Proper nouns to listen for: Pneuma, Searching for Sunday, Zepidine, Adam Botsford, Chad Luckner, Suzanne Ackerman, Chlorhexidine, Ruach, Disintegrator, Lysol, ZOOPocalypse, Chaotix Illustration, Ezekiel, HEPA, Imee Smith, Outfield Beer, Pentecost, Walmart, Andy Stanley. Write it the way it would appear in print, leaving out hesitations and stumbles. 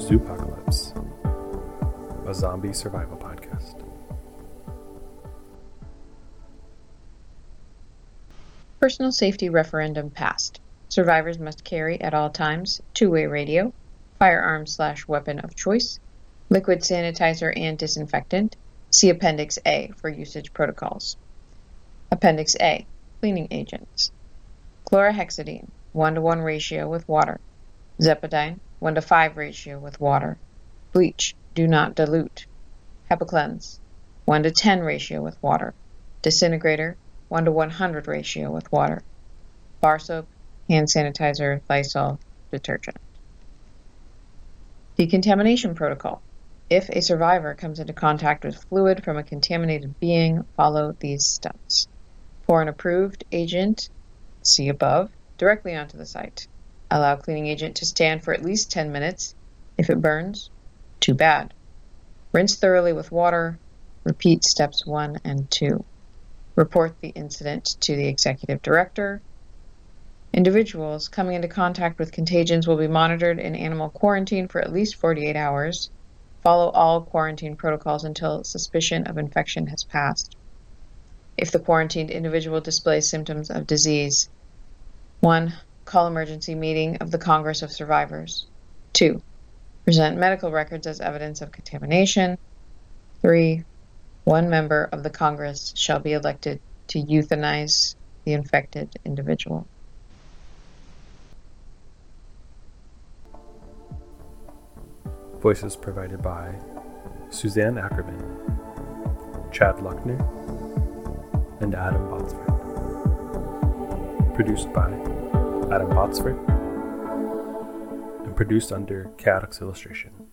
ZOOPocalypse, a zombie survival podcast. Personal safety referendum passed. Survivors must carry at all times two-way radio, firearm/weapon of choice, liquid sanitizer and disinfectant. See Appendix A for usage protocols. Appendix A, cleaning agents. Chlorhexidine, 1-to-1 ratio with water. Zepidine, 1-to-5 ratio with water. Bleach, do not dilute. HEPA cleanse, 1-to-10 ratio with water. Disintegrator, 1-to-100 ratio with water. Bar soap, hand sanitizer, Lysol, detergent. Decontamination protocol. If a survivor comes into contact with fluid from a contaminated being, follow these steps. Pour an approved agent, see above, directly onto the site. Allow cleaning agent to stand for at least 10 minutes. If it burns, too bad. Rinse thoroughly with water. Repeat steps 1 and 2. Report the incident to the executive director. Individuals coming into contact with contagions will be monitored in animal quarantine for at least 48 hours. Follow all quarantine protocols until suspicion of infection has passed. If the quarantined individual displays symptoms of disease, 1. Call emergency meeting of the Congress of Survivors. 2. Present medical records as evidence of contamination. 3. One member of the Congress shall be elected to euthanize the infected individual. Voices provided by Suzanne Ackerman, Chad Luckner, and Adam Botsford. Produced by Adam Botsford, and produced under Chaotix Illustration.